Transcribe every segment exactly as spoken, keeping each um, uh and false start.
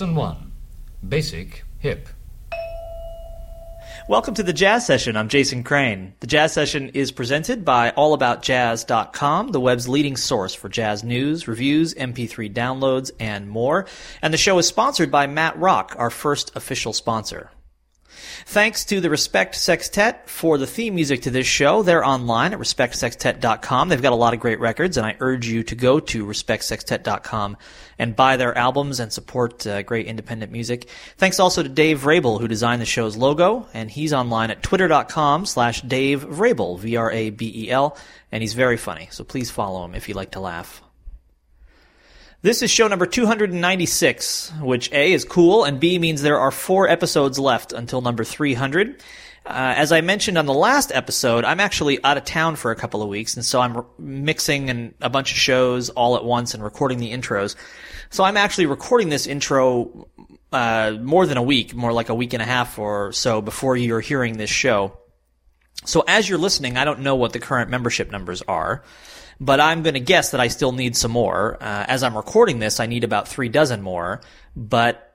Lesson one, Basic Hip. Welcome to The Jazz Session. I'm Jason Crane. The Jazz Session is presented by all about jazz dot com, the web's leading source for jazz news, reviews, M P three downloads, and more. And the show is sponsored by Matt Rock, our first official sponsor. Thanks to the Respect Sextet for the theme music to this show. They're online at respect sextet dot com. They've got a lot of great records, and I urge you to go to respect sextet dot com and buy their albums and support uh, great independent music. Thanks also to Dave Vrabel, who designed the show's logo, and he's online at twitter.com slash Dave Vrabel, V R A B E L, and he's very funny, so please follow him if you like to laugh. This is show number two hundred ninety-six, which A, is cool, and B, means there are four episodes left until number three hundred. Uh, as I mentioned on the last episode, I'm actually out of town for a couple of weeks, and so I'm re- mixing and a bunch of shows all at once and recording the intros. So I'm actually recording this intro uh more than a week, more like a week and a half or so before you're hearing this show. So as you're listening, I don't know what the current membership numbers are. But I'm going to guess that I still need some more. Uh, as I'm recording this, I need about three dozen more. But,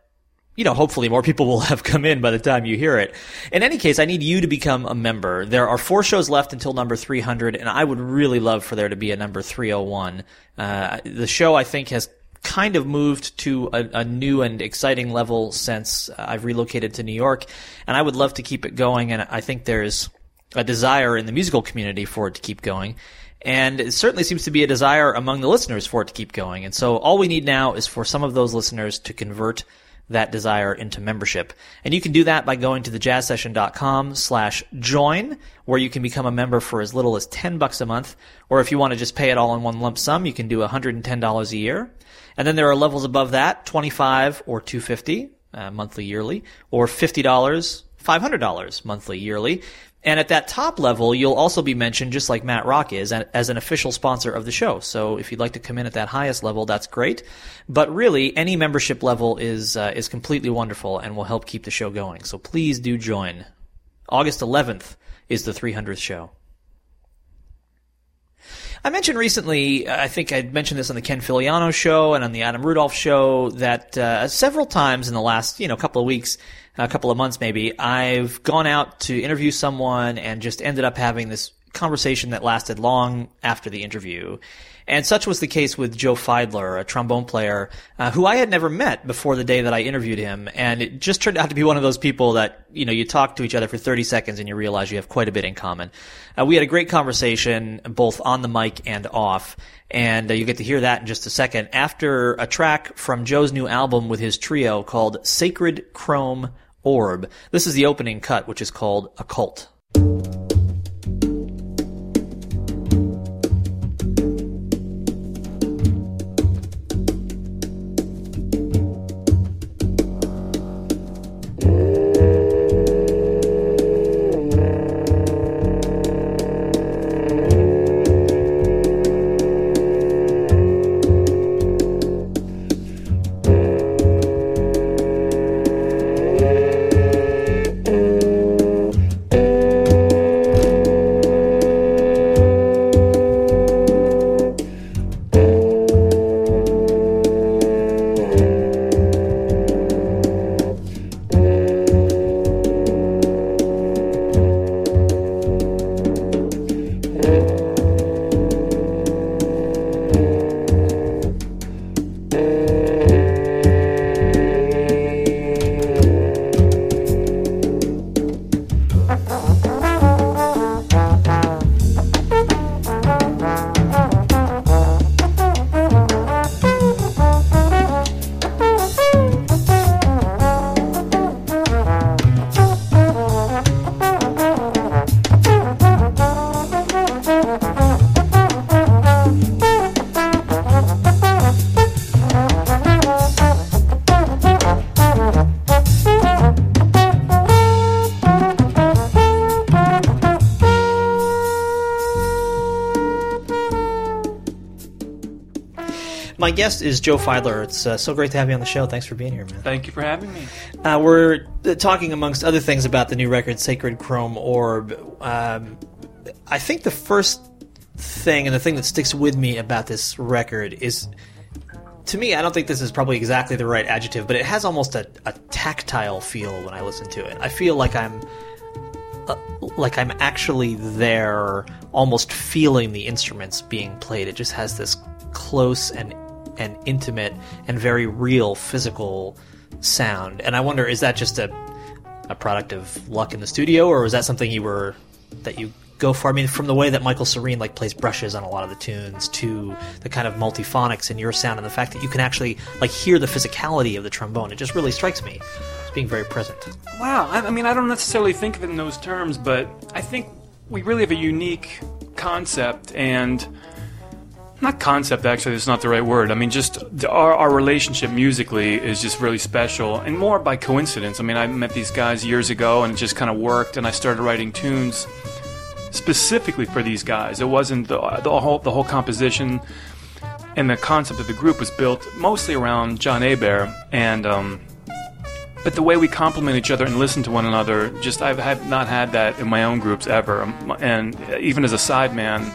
you know, hopefully more people will have come in by the time you hear it. In any case, I need you to become a member. There are four shows left until number three hundred, and I would really love for there to be a number three oh one. Uh, the show, I think, has kind of moved to a, a new and exciting level since I've relocated to New York, and I would love to keep it going, and I think there's a desire in the musical community for it to keep going. And it certainly seems to be a desire among the listeners for it to keep going. And so all we need now is for some of those listeners to convert that desire into membership. And you can do that by going to thejazzsession.com slash join, where you can become a member for as little as ten bucks a month. Or if you want to just pay it all in one lump sum, you can do one hundred ten dollars a year. And then there are levels above that, twenty-five dollars or two hundred fifty dollars uh, monthly, yearly, or fifty dollars, five hundred dollars monthly, yearly. And at that top level, you'll also be mentioned, just like Matt Rock is, as an official sponsor of the show. So if you'd like to come in at that highest level, that's great. But really, any membership level is uh, is completely wonderful and will help keep the show going. So please do join. August eleventh is the three hundredth show. I mentioned recently, I think I mentioned this on the Ken Filiano show and on the Adam Rudolph show, that uh, several times in the last, you know, couple of weeks, a couple of months maybe, I've gone out to interview someone and just ended up having this conversation that lasted long after the interview. And such was the case with Joe Fiedler, a trombone player, uh, who I had never met before the day that I interviewed him. And it just turned out to be one of those people that, you know, you talk to each other for thirty seconds and you realize you have quite a bit in common. Uh, we had a great conversation, both on the mic and off. And uh, you get to hear that in just a second after a track from Joe's new album with his trio called Sacred Chrome Orb. This is the opening cut, which is called Occult. My guest is Joe Fiedler. It's uh, so great to have you on the show. Thanks for being here, man. Thank you for having me. Uh, we're talking, amongst other things, about the new record, Sacred Chrome Orb. Um, I think the first thing, and the thing that sticks with me about this record, is to me, I don't think this is probably exactly the right adjective, but it has almost a, a tactile feel when I listen to it. I feel like I'm uh, like I'm actually there, almost feeling the instruments being played. It just has this close and and intimate and very real physical sound. And I wonder, is that just a a product of luck in the studio, or is that something you were that you go for? I mean, from the way that Michael Sarin like plays brushes on a lot of the tunes to the kind of multiphonics in your sound and the fact that you can actually like hear the physicality of the trombone, it just really strikes me as being very present. Wow. I, I mean, I don't necessarily think of it in those terms, but I think we really have a unique concept and not concept, actually, that's not the right word. I mean, just our, our relationship musically is just really special, and more by coincidence. I mean, I met these guys years ago, and it just kind of worked, and I started writing tunes specifically for these guys. It wasn't the, the whole the whole composition, and the concept of the group was built mostly around John Hebert, and um, but the way we complement each other and listen to one another, just I've had, not had that in my own groups ever, and even as a sideman,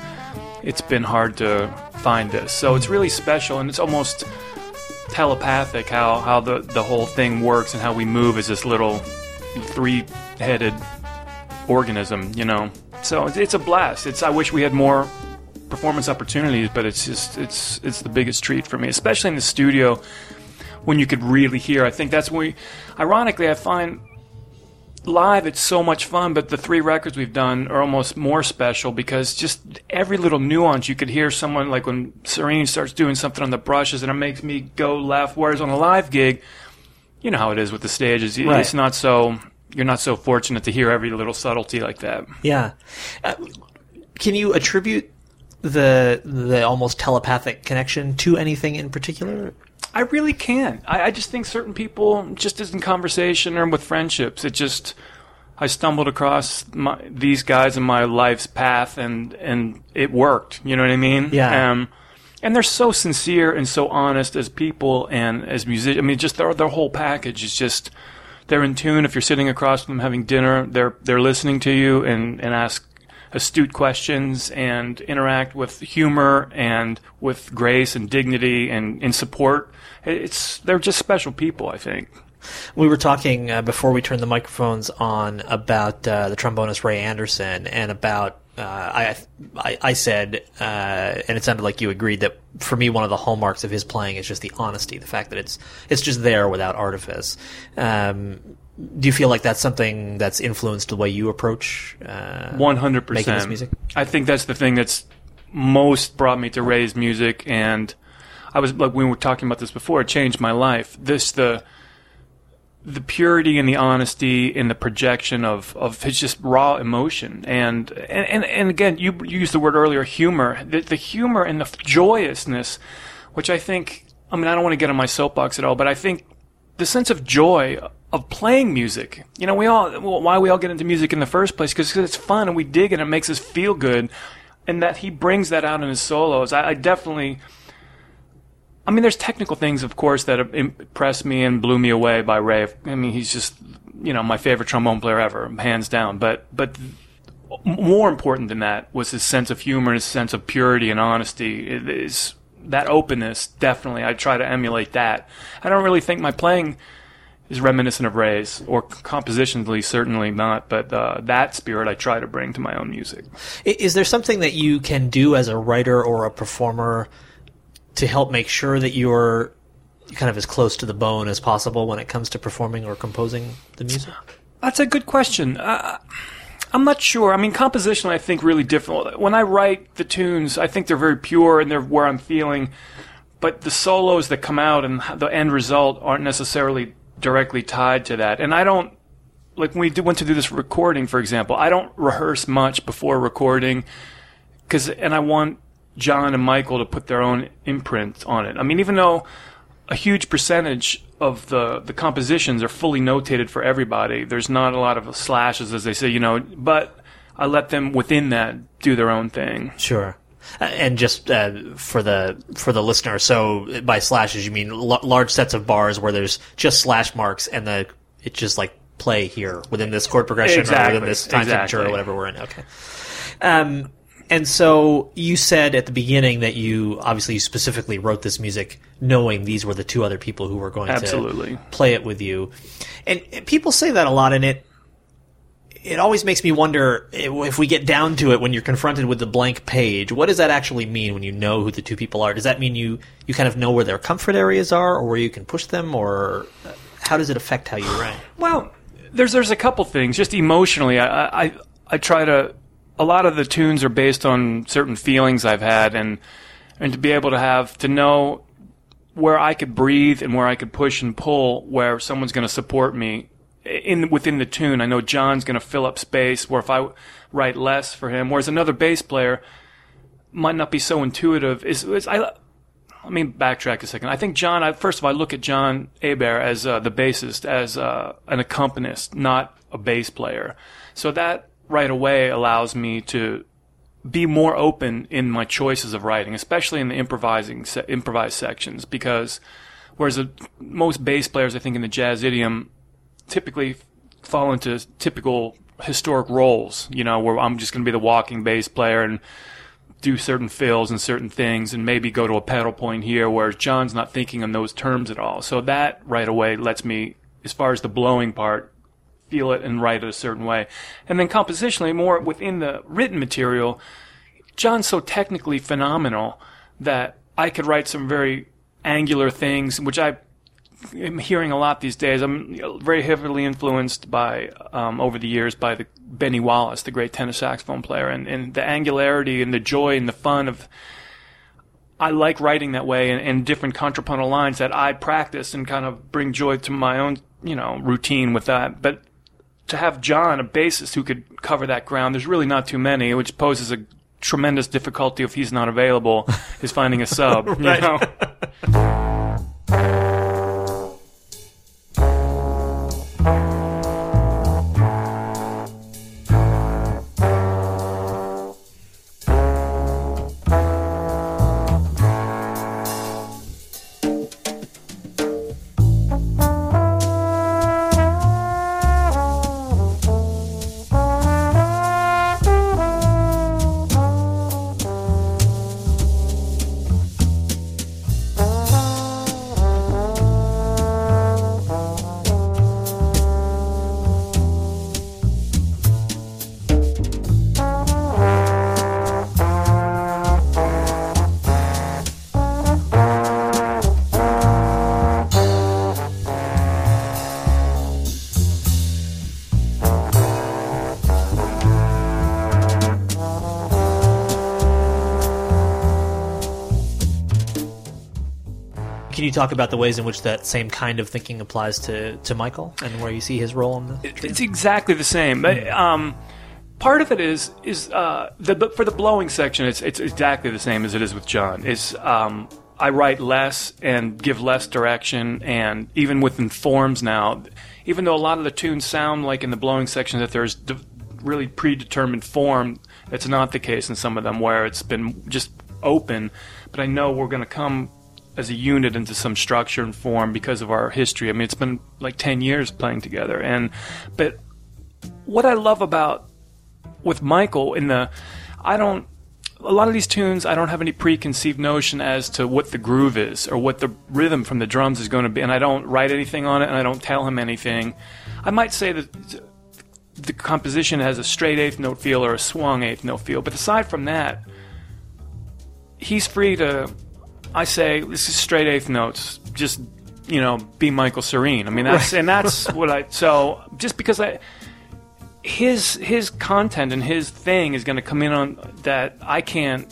it's been hard to find this. So it's really special, and it's almost telepathic how, how the, the whole thing works and how we move as this little three-headed organism, you know. So it's, it's a blast. It's I wish we had more performance opportunities, but it's just it's it's the biggest treat for me, especially in the studio when you could really hear. I think that's when we, ironically, I find live it's so much fun, but the three records we've done are almost more special because just every little nuance you could hear. Someone like when Sarin starts doing something on the brushes and it makes me go left, whereas on a live gig, you know how it is with the stages, right. It's not so you're not so fortunate to hear every little subtlety like that. Yeah. Uh, can you attribute the the almost telepathic connection to anything in particular? I really can. I, I just think certain people, just as in conversation or with friendships, it just, I stumbled across my, these guys in my life's path, and, and it worked. You know what I mean? Yeah. Um, and they're so sincere and so honest as people and as musicians. I mean, just their, their whole package is just, they're in tune. If you're sitting across from them having dinner, they're they're listening to you and, and ask astute questions and interact with humor and with grace and dignity and, and support. It's they're just special people, I think. We were talking uh, before we turned the microphones on about uh, the trombonist Ray Anderson and about uh, I, I I said uh, and it sounded like you agreed that for me one of the hallmarks of his playing is just the honesty, the fact that it's it's just there without artifice. Um, Do you feel like that's something that's influenced the way you approach uh, one hundred percent making this music? I think that's the thing that's most brought me to Ray's music, and I was like we were talking about this before. It changed my life. This the the purity and the honesty and the projection of, of his just raw emotion, and and, and, and again, you, you used the word earlier, humor. The, the humor and the joyousness, which I think. I mean, I don't want to get on my soapbox at all, but I think the sense of joy of playing music. You know, we all, why we all get into music in the first place, because it's fun and we dig it and it makes us feel good, and that he brings that out in his solos. I, I definitely, I mean, there's technical things, of course, that impressed me and blew me away by Ray. I mean, he's just, you know, my favorite trombone player ever, hands down. But, but more important than that was his sense of humor and his sense of purity and honesty. It is that openness, definitely. I try to emulate that. I don't really think my playing is reminiscent of Ray's, or compositionally certainly not, but uh, that spirit I try to bring to my own music. Is there something that you can do as a writer or a performer to help make sure that you're kind of as close to the bone as possible when it comes to performing or composing the music? That's a good question. Uh, I'm not sure. I mean, compositionally, I think really different. When I write the tunes, I think they're very pure and they're where I'm feeling, but the solos that come out and the end result aren't necessarily directly tied to that. And I don't, like when we do, went to do this recording, for example, I don't rehearse much before recording, cause, and I want John and Michael to put their own imprint on it. I mean, even though a huge percentage of the, the compositions are fully notated for everybody, there's not a lot of slashes, as they say, you know, but I let them within that do their own thing. Sure. And just uh, for the for the listener, so by slashes you mean l- large sets of bars where there's just slash marks and the it's just like play here within this chord progression exactly. or within this time exactly. signature or whatever we're in. Okay. Um, And so you said at the beginning that you obviously specifically wrote this music knowing these were the two other people who were going Absolutely. To play it with you. And people say that a lot, and it it always makes me wonder, if we get down to it, when you're confronted with the blank page, what does that actually mean when you know who the two people are? Does that mean you, you kind of know where their comfort areas are, or where you can push them, or how does it affect how you write? Well, there's there's a couple things. Just emotionally, I I, I try to... A lot of the tunes are based on certain feelings I've had, and and to be able to have to know where I could breathe and where I could push and pull, where someone's going to support me in within the tune. I know John's going to fill up space, where if I write less for him, whereas another bass player might not be so intuitive. Is I let me backtrack a second. I think John. I, first of all, I look at John Hebert as uh, the bassist, as uh, an accompanist, not a bass player. So that. Right away allows me to be more open in my choices of writing, especially in the improvising se- improvised sections, because whereas the, most bass players, I think, in the jazz idiom typically fall into typical historic roles, you know, where I'm just going to be the walking bass player and do certain fills and certain things and maybe go to a pedal point here, whereas John's not thinking in those terms at all. So that right away lets me, as far as the blowing part, feel it and write it a certain way. And then compositionally, more within the written material, John's so technically phenomenal that I could write some very angular things, which I am hearing a lot these days. I'm very heavily influenced by, um, over the years, by the Benny Wallace, the great tenor saxophone player, and, and the angularity and the joy and the fun of... I like writing that way and, and different contrapuntal lines that I practice and kind of bring joy to my own, you know, routine with that. But to have John, a bassist who could cover that ground, there's really not too many, which poses a tremendous difficulty if he's not available, is finding a sub. Right. You know? Can you talk about the ways in which that same kind of thinking applies to, to Michael and where you see his role in the thing? It's exactly the same. Mm. Um, part of it is is uh, the for the blowing section, it's it's exactly the same as it is with John. It's, um, I write less and give less direction, and even within forms now, even though a lot of the tunes sound like in the blowing section that there's de- really predetermined form, it's not the case in some of them where it's been just open, but I know we're going to come as a unit into some structure and form because of our history. I mean, it's been like ten years playing together. And but what I love about with Michael in the I don't a lot of these tunes, I don't have any preconceived notion as to what the groove is or what the rhythm from the drums is going to be, and I don't write anything on it and I don't tell him anything. I might say that the composition has a straight eighth note feel or a swung eighth note feel, but aside from that, he's free to I say, this is straight eighth notes. Just, you know, be Michael Sarin. I mean, that's right. And that's what I... So, just because I... His his content and his thing is going to come in on that I can't...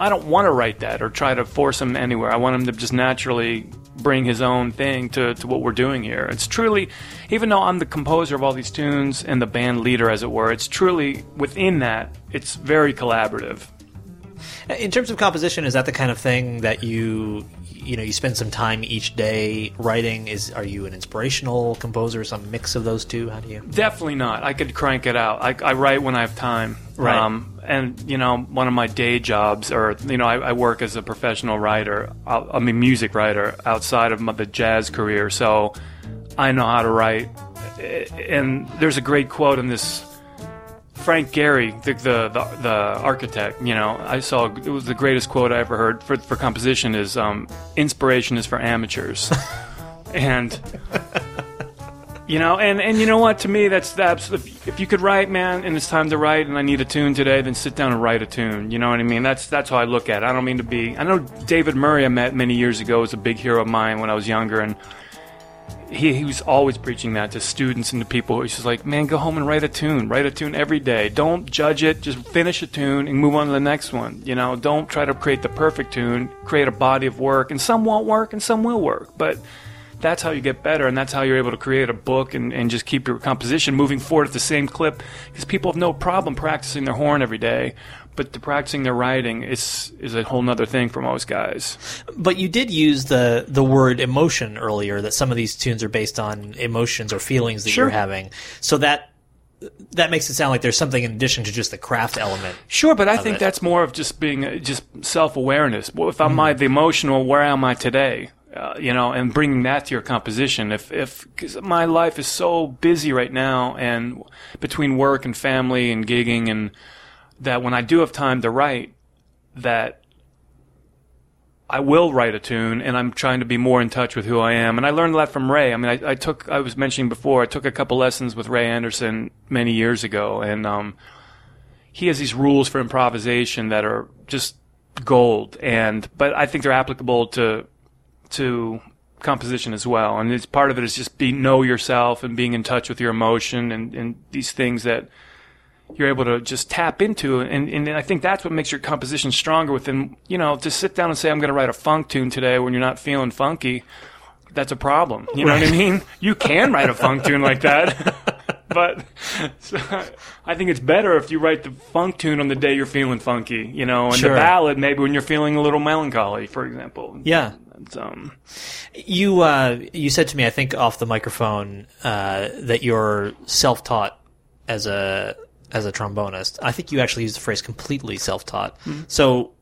I don't want to write that or try to force him anywhere. I want him to just naturally bring his own thing to, to what we're doing here. It's truly... Even though I'm the composer of all these tunes and the band leader, as it were, it's truly, within that, it's very collaborative. In terms of composition, is that the kind of thing that you, you know, you spend some time each day writing? Is are you an inspirational composer? Some mix of those two? How do you? Definitely not. I could crank it out. I, I write when I have time. Right. Um, and you know, one of my day jobs, or you know, I, I work as a professional writer. I'm a music writer outside of my, the jazz career, so I know how to write. And there's a great quote in this Frank Gehry, the, the the the architect, you know, I saw it was the greatest quote I ever heard for for composition is um, "Inspiration is for amateurs," and you know, and and you know what? To me, that's the absolute. If you could write, man, and it's time to write, and I need a tune today, then sit down and write a tune. You know what I mean? That's that's how I look at it. I don't mean to be. I know David Murray I met many years ago was a big hero of mine when I was younger, and. He, he was always preaching that to students and to people. He's just like, man, go home and write a tune. Write a tune every day. Don't judge it. Just finish a tune and move on to the next one. You know, don't try to create the perfect tune. Create a body of work. And some won't work and some will work. But that's how you get better, and that's how you're able to create a book and, and just keep your composition moving forward at the same clip. Because people have no problem practicing their horn every day. But the practicing their writing is is a whole nother thing for most guys. But you did use the the word emotion earlier, that some of these tunes are based on emotions or feelings that sure. you're having. So that that makes it sound like there's something in addition to just the craft element. Sure, but I think it. that's more of just being just self-awareness. Well, if I'm mm-hmm. my, the emotional, where am I today? Uh, you know, and bringing that to your composition. If, if, cause my life is so busy right now, and between work and family and gigging, and that when I do have time to write, that I will write a tune, and I'm trying to be more in touch with who I am. And I learned that from Ray. I mean, I, I took, I was mentioning before, I took a couple lessons with Ray Anderson many years ago, and um, he has these rules for improvisation that are just gold. And, but I think they're applicable to, to composition as well. And it's part of it is just be know yourself and being in touch with your emotion and, and these things that you're able to just tap into. And, and I think that's what makes your composition stronger within, you know, to sit down and say, I'm going to write a funk tune today when you're not feeling funky. That's a problem. You know right. what I mean? You can write a funk tune like that, but so, I think it's better if you write the funk tune on the day you're feeling funky, you know, and sure. the ballad maybe when you're feeling a little melancholy, for example. Yeah. Um, you uh, you said to me, I think off the microphone, uh, that you're self-taught as a as a trombonist. I think you actually used the phrase "completely self-taught." Mm-hmm. So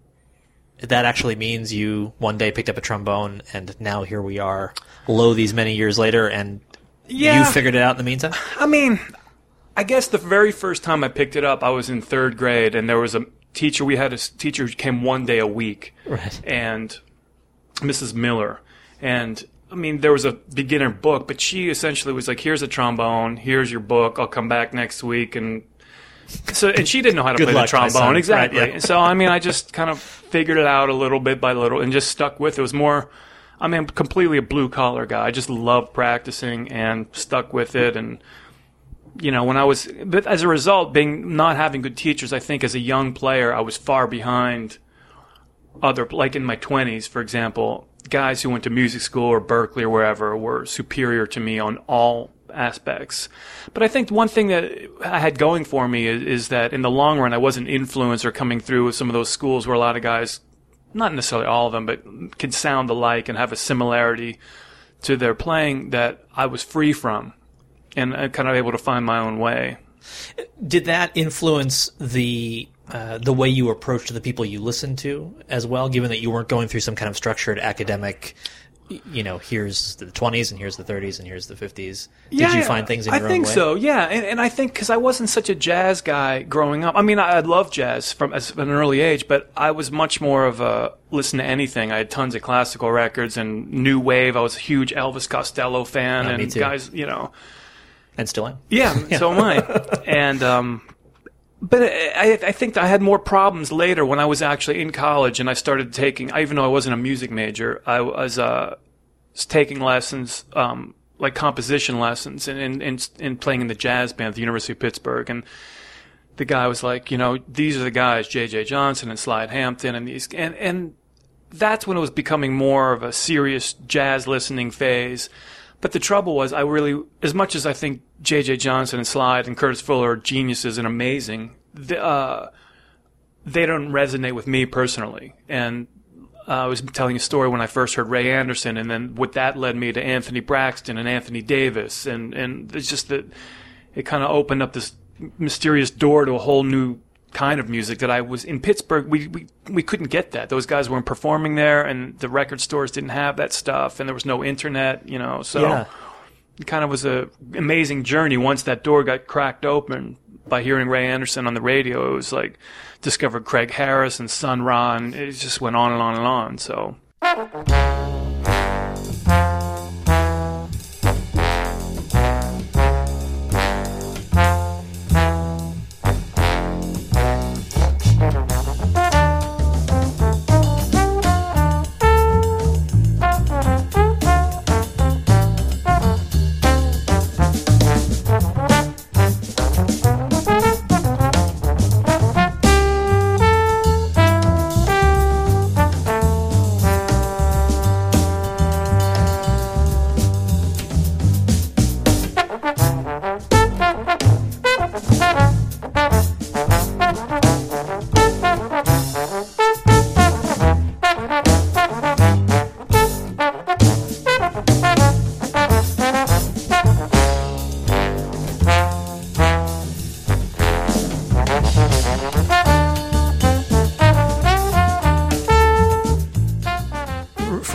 that actually means you one day picked up a trombone, and now here we are, lo these many years later, and yeah. you figured it out in the meantime? I mean, I guess the very first time I picked it up, I was in third grade, and there was a teacher. We had a teacher who came one day a week, right. and Missus Miller, and I mean there was a beginner book, but she essentially was like, here's a trombone, here's your book, I'll come back next week. And so and she didn't know how to play luck, the trombone exactly right, yeah. So I mean I just kind of figured it out a little bit by little and just stuck with it. It was more, I mean, completely a blue collar guy. I just loved practicing and stuck with it. And you know, when I was, but as a result, being not having good teachers, I think as a young player I was far behind other, like in my twenties, for example, guys who went to music school or Berkeley or wherever were superior to me on all aspects. But I think one thing that I had going for me is, is that in the long run, I wasn't influenced or coming through with some of those schools where a lot of guys, not necessarily all of them, but can sound alike and have a similarity to their playing that I was free from and kind of able to find my own way. Did that influence the Uh, the way you approach to the people you listen to as well, given that you weren't going through some kind of structured academic, you know, here's the twenties and here's the thirties and here's the fifties. Yeah, did you find things in your own way? I think so, yeah. And, and I think because I wasn't such a jazz guy growing up. I mean, I, I loved jazz from as, an early age, but I was much more of a listen to anything. I had tons of classical records and new wave. I was a huge Elvis Costello fan. Yeah, and me too. Guys, you know. And still am. Yeah, yeah. So am I. And, um... But I, I think I had more problems later when I was actually in college and I started taking, even though I wasn't a music major, I was, uh, taking lessons, um, like composition lessons and, and, and, and playing in the jazz band at the University of Pittsburgh. And the guy was like, you know, these are the guys, J J Johnson and Slide Hampton and these, and, and that's when it was becoming more of a serious jazz listening phase. But the trouble was, I really, as much as I think J J Johnson and Slyde and Curtis Fuller are geniuses and amazing, the, uh, they don't resonate with me personally. And uh, I was telling a story when I first heard Ray Anderson, and then what that led me to Anthony Braxton and Anthony Davis, and, and it's just that it kind of opened up this mysterious door to a whole new kind of music that I was in Pittsburgh. We, we we couldn't get that. Those guys weren't performing there, and the record stores didn't have that stuff, and there was no internet, you know. So yeah. It kind of was a amazing journey once that door got cracked open. by hearing Ray Anderson on the radio, it was like, discovered Craig Harris and Sun Ra, and it just went on and on and on, so.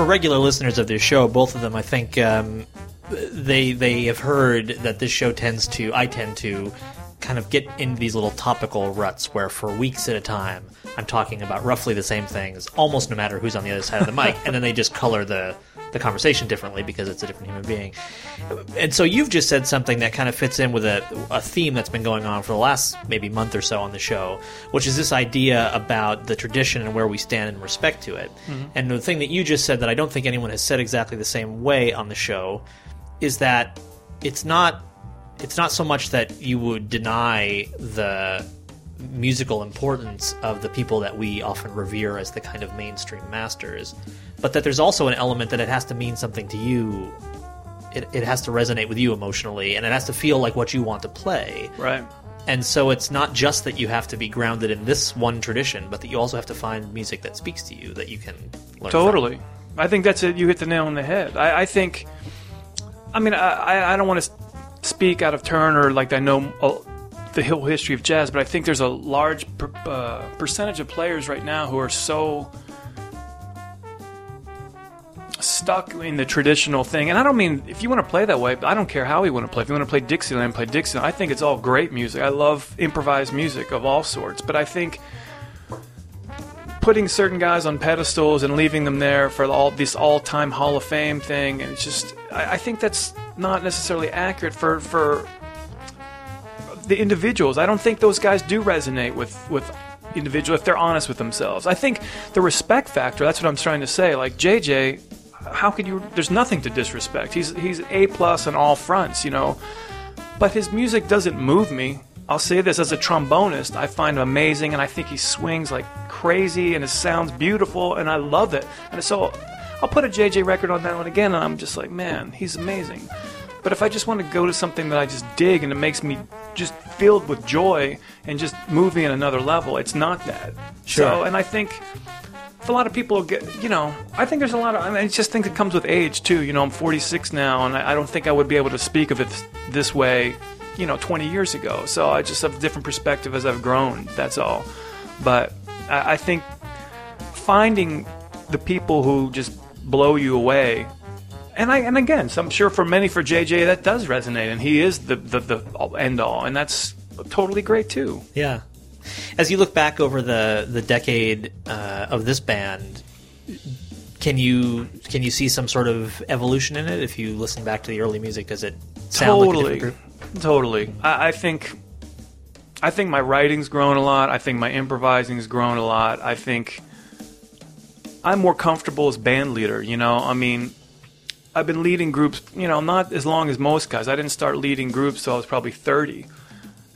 Regular listeners of this show, both of them, I think um, they they have heard that this show tends to, I tend to kind of get into these little topical ruts where for weeks at a time I'm talking about roughly the same things, almost no matter who's on the other side of the mic, and then they just color the, the conversation differently because it's a different human being. And so you've just said something that kind of fits in with a, a theme that's been going on for the last maybe month or so on the show, which is this idea about the tradition and where we stand in respect to it. Mm-hmm. And the thing that you just said that I don't think anyone has said exactly the same way on the show is that it's not it's not so much that you would deny the musical importance of the people that we often revere as the kind of mainstream masters, but that there's also an element that it has to mean something to you. It, it has to resonate with you emotionally, and it has to feel like what you want to play. Right. And so it's not just that you have to be grounded in this one tradition, but that you also have to find music that speaks to you, that you can learn Totally. From. I think that's it. You hit the nail on the head. I, I think... I mean, I, I don't want to speak out of turn or like I know the whole history of jazz, but I think there's a large per, uh, percentage of players right now who are so... stuck in the traditional thing, and I don't mean if you want to play that way, but I don't care how you want to play. If you want to play Dixieland, play Dixieland. I think it's all great music. I love improvised music of all sorts, but I think putting certain guys on pedestals and leaving them there for all this all-time Hall of Fame thing, and it's just I, I think that's not necessarily accurate for for the individuals. I don't think those guys do resonate with with. individual if they're honest with themselves. I think the respect factor, that's what I'm trying to say. Like J J, how could you, there's nothing to disrespect. He's he's A plus on all fronts, you know. But his music doesn't move me. I'll say this as a trombonist, I find him amazing and I think he swings like crazy and it sounds beautiful and I love it. And so I'll put a J J record on that one again and I'm just like, man, he's amazing. But if I just want to go to something that I just dig and it makes me just filled with joy and just move me in another level, it's not that. Sure. So, and I think a lot of people get, you know, I think there's a lot of, I mean, I just think it comes with age too. You know, I'm forty-six now and I, I don't think I would be able to speak of it this way, you know, twenty years ago. So I just have a different perspective as I've grown, that's all. But I, I think finding the people who just blow you away. And I and again, so I'm sure for many, for J J, that does resonate, and he is the, the, the end-all, and that's totally great, too. Yeah. As you look back over the, the decade uh, of this band, can you can you see some sort of evolution in it? If you listen back to the early music, does it sound totally, like a different group? Totally. I, I think I think my writing's grown a lot. I think my improvising's grown a lot. I think I'm more comfortable as band leader, you know? I mean... I've been leading groups, you know, not as long as most guys. I didn't start leading groups till I was probably thirty.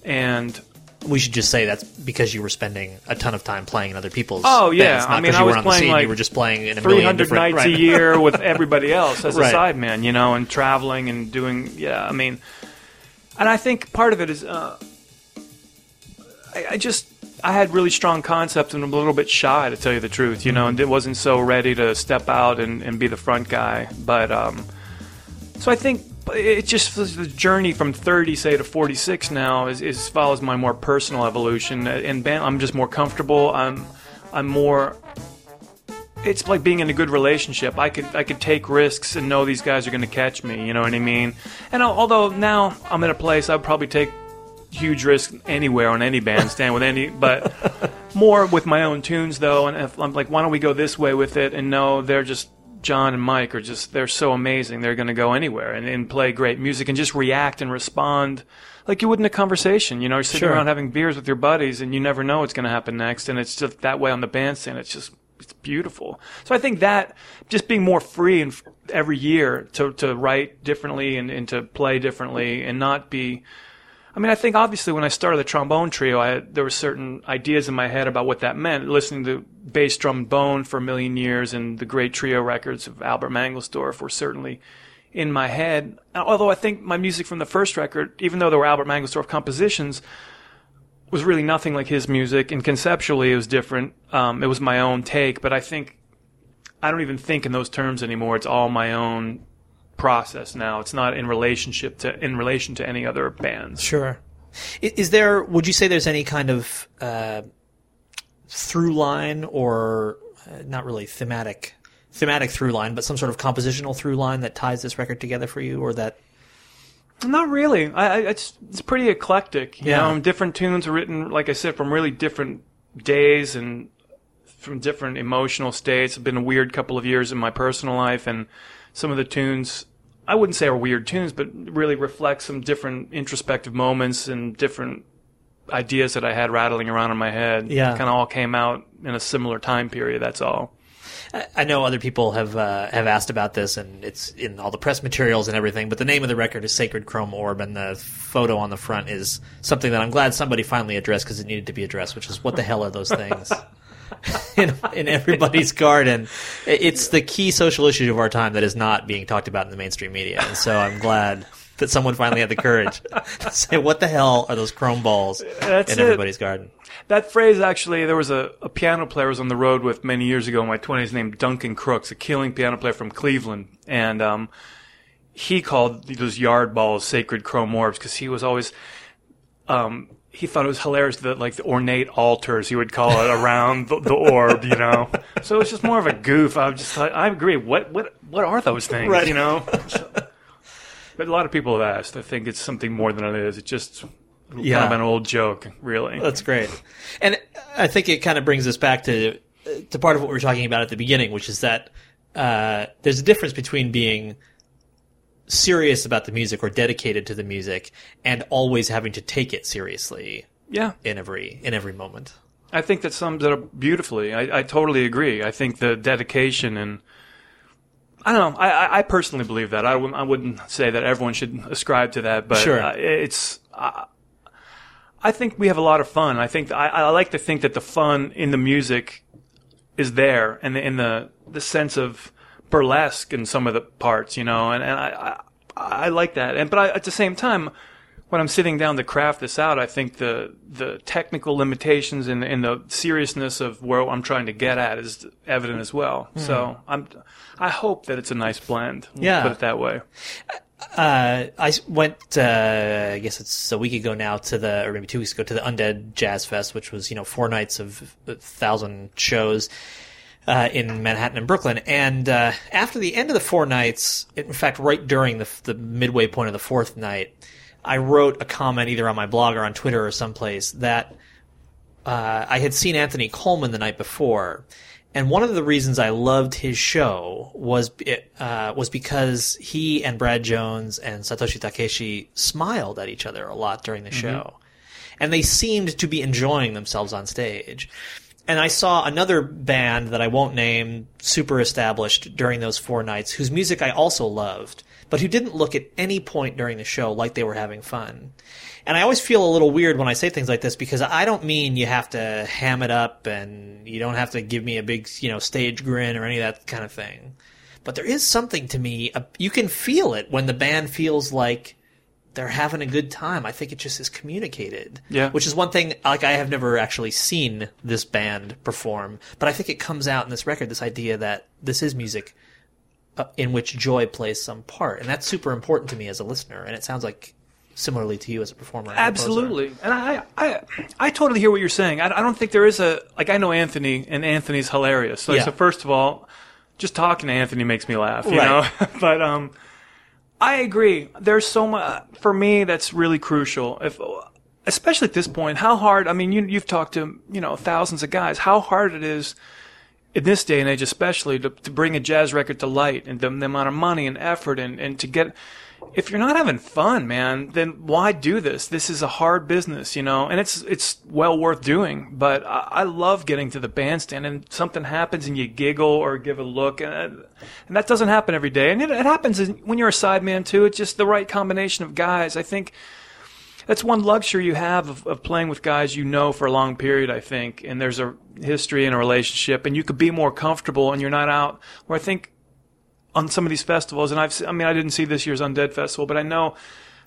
And we should just say that's because you were spending a ton of time playing in other people's Oh, yeah. Bands, not I mean, you I was were on playing the scene, like you were just playing in a million different... three hundred nights right. a year with everybody else as right. a sideman, you know, and traveling and doing, yeah, I mean... And I think part of it is uh, I, I just... I had really strong concepts and I'm a little bit shy, to tell you the truth, you know, and it wasn't so ready to step out and, and be the front guy. But um, so I think it just the journey from thirty, say, to forty-six now is, is follows my more personal evolution. And band, I'm just more comfortable. I'm I'm more. It's like being in a good relationship. I could I could take risks and know these guys are going to catch me. You know what I mean? And I'll, although now I'm in a place I'd probably take huge risk anywhere on any bandstand with any, but more with my own tunes though. And if, I'm like, why don't we go this way with it? And no, they're just, John and Mike are just, they're so amazing. They're going to go anywhere and, and play great music and just react and respond like you would in a conversation. You know, you're sitting sure. around having beers with your buddies and you never know what's going to happen next. And it's just that way on the bandstand. It's just, it's beautiful. So I think that just being more free and every year to, to write differently and, and to play differently and not be, I mean, I think obviously when I started the trombone trio, I had, there were certain ideas in my head about what that meant. Listening to bass, drum, and bone for a million years and the great trio records of Albert Mangelsdorff were certainly in my head. Although I think my music from the first record, even though there were Albert Mangelsdorff compositions, was really nothing like his music. And conceptually, it was different. Um, it was my own take. But I think I don't even think in those terms anymore. It's all my own process now. It's not in relationship to in relation to any other bands. Sure. Is there, would you say there's any kind of uh through line or uh, not really thematic thematic through line, but some sort of compositional through line that ties this record together for you, or that? Not really. I, I it's it's pretty eclectic, you yeah. know. Different tunes are written, like I said, from really different days and from different emotional states. It's been a weird couple of years in my personal life, and some of the tunes I wouldn't say are weird tunes, but really reflect some different introspective moments and different ideas that I had rattling around in my head. Yeah. Kind of all came out in a similar time period, that's all. I know other people have uh, have asked about this, and it's in all the press materials and everything, but the name of the record is Sacred Chrome Orb, and the photo on the front is something that I'm glad somebody finally addressed because it needed to be addressed, which is what the hell are those things? in, in everybody's garden. It's the key social issue of our time that is not being talked about in the mainstream media. And so I'm glad that someone finally had the courage to say, what the hell are those chrome balls That's in everybody's it. garden? That phrase, actually, there was a, a piano player I was on the road with many years ago in my twenties named Duncan Crooks, a killing piano player from Cleveland. And um, he called those yard balls sacred chrome orbs because he was always... Um, He thought it was hilarious that, like, the ornate altars, he would call it, around the, the orb, you know. So it's just more of a goof. I just like, I agree. What what what are those things, right. you know? So, but a lot of people have asked. I think it's something more than it is. It's just yeah. kind of an old joke, really. That's great. And I think it kind of brings us back to to part of what we were talking about at the beginning, which is that uh, there's a difference between being serious about the music or dedicated to the music and always having to take it seriously yeah in every in every moment. I think that sums it up beautifully. I, I totally agree. I think the dedication, and I don't know, I, I personally believe that. I, w- I wouldn't say that everyone should ascribe to that, but sure. uh, it's uh, I think we have a lot of fun. I think I, I like to think that the fun in the music is there, and in the, the the sense of burlesque in some of the parts, you know, and, and I, I I like that. And but I, at the same time, when I'm sitting down to craft this out, I think the the technical limitations and, and the seriousness of where I'm trying to get at is evident as well. Mm. So I'm I hope that it's a nice blend. We'll yeah, put it that way. Uh, I went, uh, I guess it's a week ago now to the, or maybe two weeks ago to the Undead Jazz Fest, which was, you know, four nights of a thousand shows. Uh, in Manhattan and Brooklyn. And, uh, after the end of the four nights, in fact, right during the, the midway point of the fourth night, I wrote a comment either on my blog or on Twitter or someplace that, uh, I had seen Anthony Coleman the night before. And one of the reasons I loved his show was, uh, was because he and Brad Jones and Satoshi Takeshi smiled at each other a lot during the mm-hmm. show. And they seemed to be enjoying themselves on stage. And I saw another band that I won't name, super established during those four nights, whose music I also loved, but who didn't look at any point during the show like they were having fun. And I always feel a little weird when I say things like this, because I don't mean you have to ham it up and you don't have to give me a big, you know, stage grin or any of that kind of thing. But there is something to me, uh, you can feel it when the band feels like they're having a good time. I think it just is communicated. Yeah. Which is one thing, like, I have never actually seen this band perform, but I think it comes out in this record, this idea that this is music in which joy plays some part. And that's super important to me as a listener, and it sounds like similarly to you as a performer. And Absolutely. Composer. And I, I I totally hear what you're saying. I, I don't think there is a... Like, I know Anthony, and Anthony's hilarious. So, yeah. so first of all, just talking to Anthony makes me laugh, you right. know? But... um. I agree. There's so much, for me, that's really crucial. If especially at this point, how hard, I mean, you, you've talked to, you know, thousands of guys, how hard it is in this day and age, especially to, to bring a jazz record to light, and the, the amount of money and effort and, and to get, if you're not having fun, man, then why do this? This is a hard business, you know, and it's, it's well worth doing, but I, I love getting to the bandstand and something happens and you giggle or give a look, and, and that doesn't happen every day. And it, it happens when you're a sideman too. It's just the right combination of guys. I think that's one luxury you have of, of playing with guys you know for a long period, I think, and there's a history and a relationship, and you could be more comfortable and you're not out where I think on some of these festivals, and I've, I mean, I didn't see this year's Undead Festival, but I know,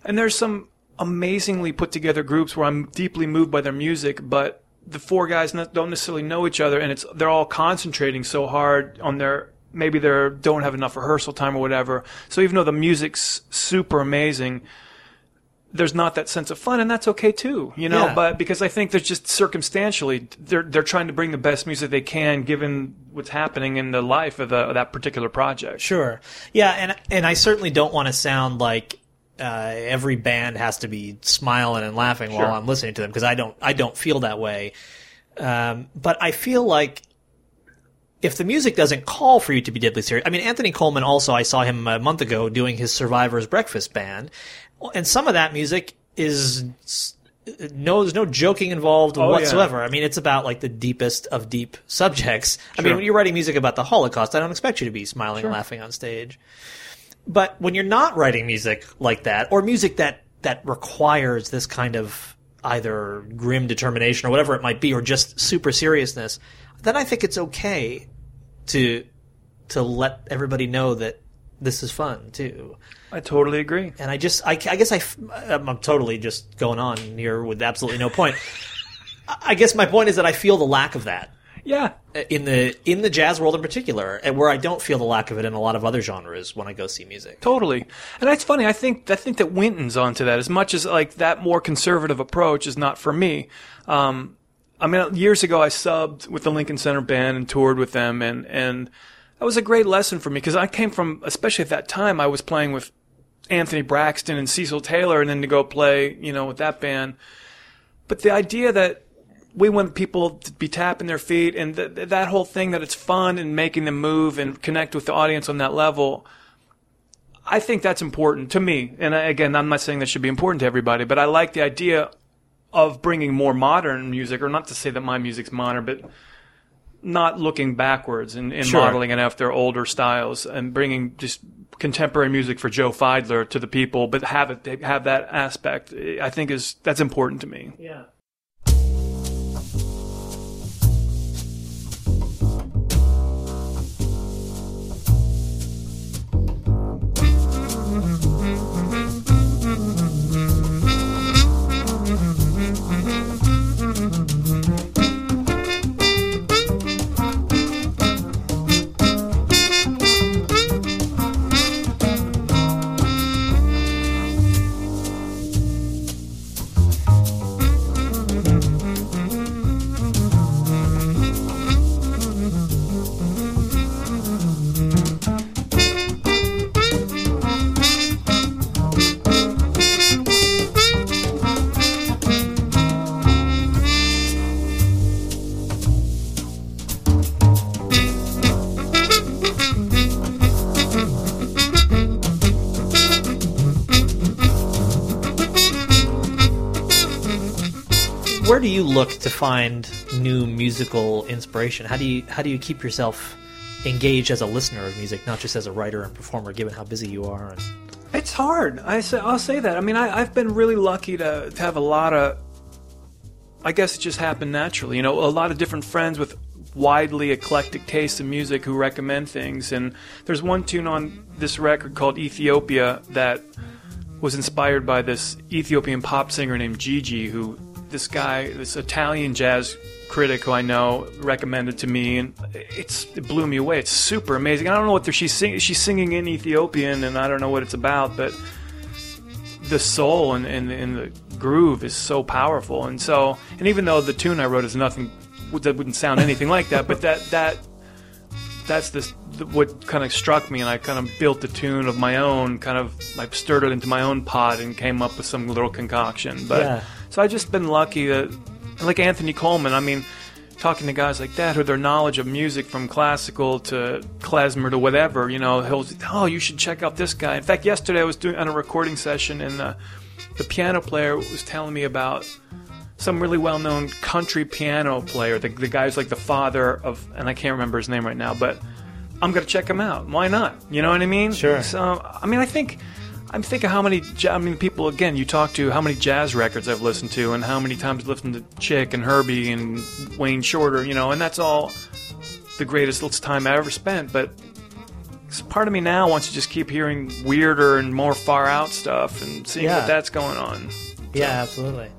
and there's some amazingly put together groups where I'm deeply moved by their music, but the four guys don't necessarily know each other, and it's, they're all concentrating so hard on their, maybe they don't have enough rehearsal time or whatever. So even though the music's super amazing, there's not that sense of fun, and that's okay too, you know, yeah. But because I think there's just circumstantially, they're, they're trying to bring the best music they can given what's happening in the life of, the, of that particular project. Sure. Yeah. And, and I certainly don't want to sound like, uh, every band has to be smiling and laughing sure. while I'm listening to them. Cause I don't, I don't feel that way. Um, but I feel like, if the music doesn't call for you to be deadly serious, I mean, Anthony Coleman also, I saw him a month ago doing his Survivor's Breakfast Band, and some of that music is no, there's no joking involved oh, whatsoever. Yeah. I mean, it's about like the deepest of deep subjects. Sure. I mean, when you're writing music about the Holocaust, I don't expect you to be smiling sure. and laughing on stage. But when you're not writing music like that, or music that, that requires this kind of either grim determination or whatever it might be, or just super seriousness, then I think it's okay to to let everybody know that this is fun too. I totally agree. And I just, I, I guess I, I'm totally just going on here with absolutely no point. I guess my point is that I feel the lack of that. Yeah. In the in the jazz world in particular, and where I don't feel the lack of it in a lot of other genres when I go see music. Totally. And that's funny. I think I think that Winton's onto that as much as like that more conservative approach is not for me. Um, I mean, years ago, I subbed with the Lincoln Center Band and toured with them, and, and that was a great lesson for me, because I came from, especially at that time, I was playing with Anthony Braxton and Cecil Taylor, and then to go play, you know, with that band. But the idea that we want people to be tapping their feet and th- that whole thing that it's fun and making them move and connect with the audience on that level, I think that's important to me. And I, again, I'm not saying that should be important to everybody, but I like the idea of bringing more modern music, or not to say that my music's modern, but not looking backwards and, and sure. modeling it after older styles, and bringing just contemporary music for Joe Fiedler to the people, but have it have that aspect. I think is that's important to me. Yeah. Where do you look to find new musical inspiration? How do you how do you keep yourself engaged as a listener of music, not just as a writer and performer, given how busy you are? And... It's hard. I say, I'll say that. I mean, I, I've been really lucky to, to have a lot of, I guess it just happened naturally, you know, a lot of different friends with widely eclectic tastes in music who recommend things. And there's one tune on this record called Ethiopia that was inspired by this Ethiopian pop singer named Gigi, who... This guy, this Italian jazz critic who I know recommended to me, and it's, it blew me away. It's super amazing. I don't know what she's singing. She's singing in Ethiopian, and I don't know what it's about, but the soul and, and, and the groove is so powerful. And so, and even though the tune I wrote is nothing, that wouldn't sound anything like that, but that that that's this what kind of struck me, and I kind of built the tune of my own, kind of I stirred it into my own pot and came up with some little concoction, but. Yeah. So I've just been lucky that, like Anthony Coleman, I mean, talking to guys like that, who their knowledge of music from classical to klezmer to whatever, you know, he'll, oh, you should check out this guy. In fact, yesterday I was doing on a recording session, and uh, the piano player was telling me about some really well-known country piano player, the, the guy who's like the father of, and I can't remember his name right now, but I'm going to check him out. Why not? You know what I mean? Sure. So, I mean, I think, I'm thinking how many, I mean, people, again, you talk to how many jazz records I've listened to and how many times I've listened to Chick and Herbie and Wayne Shorter, you know, and that's all the greatest time I ever spent, but part of me now wants to just keep hearing weirder and more far-out stuff and seeing yeah. what that's going on. So. Yeah, absolutely.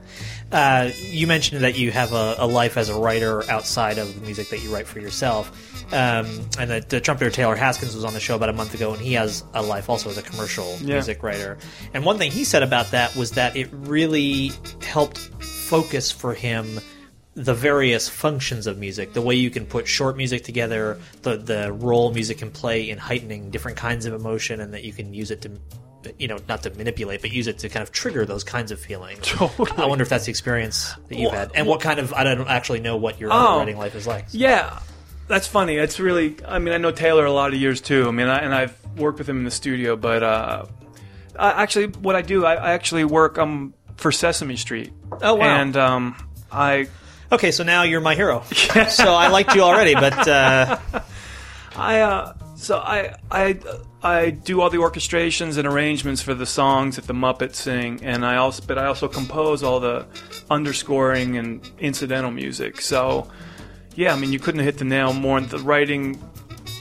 Uh, you mentioned that you have a, a life as a writer outside of the music that you write for yourself, um, and that the trumpeter Taylor Haskins was on the show about a month ago, and he has a life also as a commercial yeah. music writer. And one thing he said about that was that it really helped focus for him the various functions of music, the way you can put short music together, the, the role music can play in heightening different kinds of emotion, and that you can use it to... you know, not to manipulate, but use it to kind of trigger those kinds of feelings. Totally. I wonder if that's the experience that you've well, had. And what kind of, I don't actually know what your oh, writing life is like. Yeah, that's funny. It's really, I mean, I know Taylor a lot of years too. I mean, I, and I've worked with him in the studio, but uh, I, actually what I do, I, I actually work um, for Sesame Street. Oh, wow. And um, I... Okay, so now you're my hero. So I liked you already, but... Uh... I, uh... So I I I do all the orchestrations and arrangements for the songs that the Muppets sing, and I also but I also compose all the underscoring and incidental music. So yeah, I mean you couldn't have hit the nail more. The writing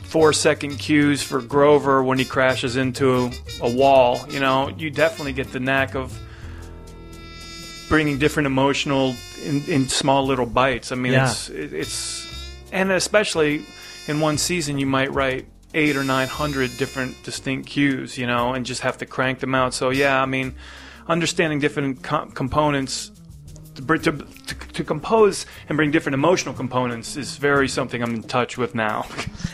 four second cues for Grover when he crashes into a wall, you know, you definitely get the knack of bringing different emotional in, in small little bites. I mean yeah. it's it, it's and especially in one season you might write eight or nine hundred different distinct cues, you know, and just have to crank them out. So yeah, I mean, understanding different com- components to, to, to, to compose and bring different emotional components is very something I'm in touch with now.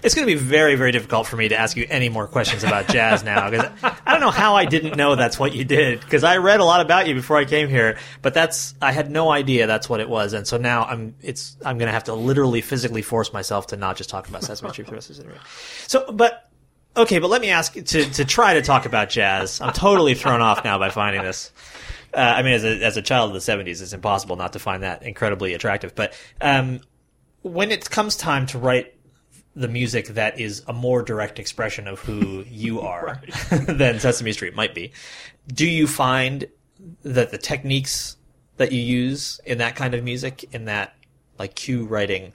It's going to be very, very difficult for me to ask you any more questions about jazz now, because I don't know how I didn't know that's what you did, because I read a lot about you before I came here, but that's I had no idea that's what it was, and so now I'm it's I'm going to have to literally physically force myself to not just talk about Sesame Street for the rest of the interview. So, but okay, but let me ask you to to try to talk about jazz. I'm totally thrown off now by finding this. Uh, I mean, as a, as a child of the seventies, it's impossible not to find that incredibly attractive. But um, when it comes time to write the music that is a more direct expression of who you are than Sesame Street might be, do you find that the techniques that you use in that kind of music, in that like cue writing,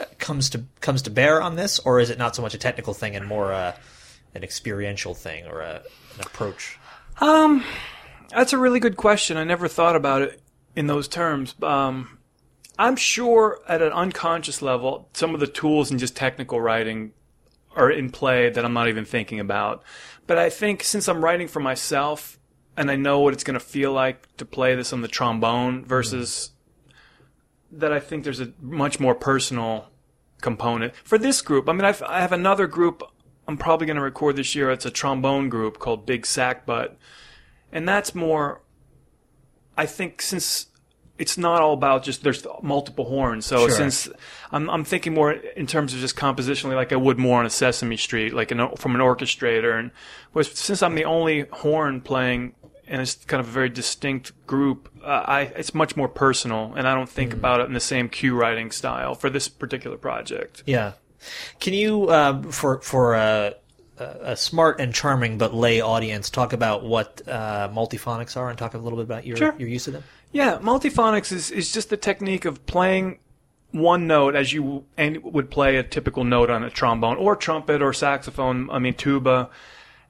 uh, comes to comes to bear on this? Or is it not so much a technical thing and more uh, an experiential thing or a, an approach? Um... That's a really good question. I never thought about it in those terms. Um, I'm sure at an unconscious level, some of the tools in just technical writing are in play that I'm not even thinking about. But I think since I'm writing for myself and I know what it's going to feel like to play this on the trombone versus mm. that, I think there's a much more personal component. For this group, I mean, I've, I have another group I'm probably going to record this year. It's a trombone group called Big Sack Butt. And that's more, I think, since it's not all about just there's multiple horns. So sure. since I'm, I'm thinking more in terms of just compositionally, like I would more on a Sesame Street, like an, from an orchestrator. And whereas since I'm the only horn playing, and it's kind of a very distinct group, uh, I it's much more personal, and I don't think mm. about it in the same cue writing style for this particular project. Yeah, can you uh, for for. Uh a smart and charming but lay audience, talk about what uh, multiphonics are and talk a little bit about your, sure. your use of them? Yeah, multiphonics is, is just the technique of playing one note as you would play a typical note on a trombone or trumpet or saxophone, I mean tuba,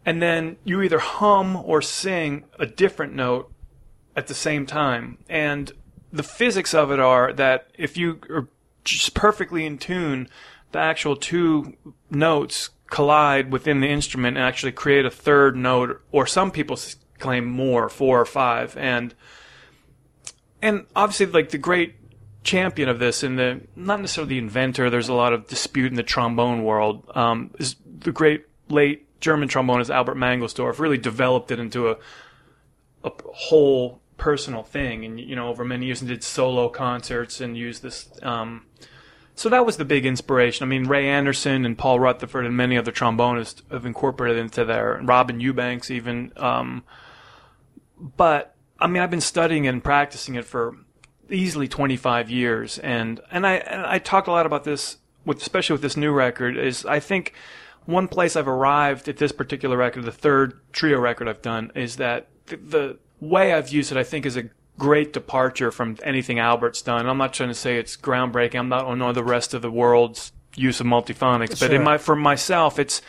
and then you either hum or sing a different note at the same time. And the physics of it are that if you are just perfectly in tune, the actual two notes collide within the instrument and actually create a third note, or some people claim more, four or five. And and obviously, like, the great champion of this, and the not necessarily the inventor, there's a lot of dispute in the trombone world, um, is the great late German trombonist Albert Mangelsdorff really developed it into a, a whole personal thing, and, you know, over many years, and did solo concerts and used this. Um, so that was the big inspiration. I mean, Ray Anderson and Paul Rutherford and many other trombonists have incorporated into their, and Robin Eubanks even. Um, but, I mean, I've been studying it and practicing it for easily twenty-five years, and, and I, and I talk a lot about this, with, especially with this new record, is I think one place I've arrived at this particular record, the third trio record I've done, is that the, the way I've used it, I think, is a great departure from anything Albert's done. I'm not trying to say it's groundbreaking. I'm not on all the rest of the world's use of multiphonics, sure. But in my, for myself, it's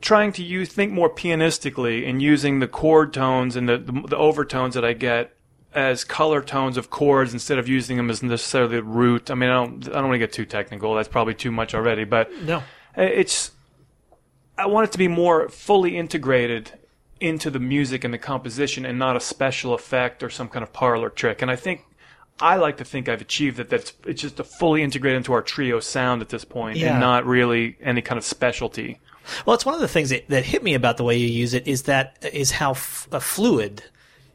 trying to use, think more pianistically and using the chord tones and the, the, the overtones that I get as color tones of chords instead of using them as necessarily the root. I mean, I don't, I don't want to get too technical. That's probably too much already, but no. It's, I want it to be more fully integrated into the music and the composition and not a special effect or some kind of parlor trick. And I think, I like to think I've achieved that. That's, it's just a fully integrated into our trio sound at this point, yeah. And not really any kind of specialty. Well, it's one of the things that, that hit me about the way you use it is that, is how f- a fluid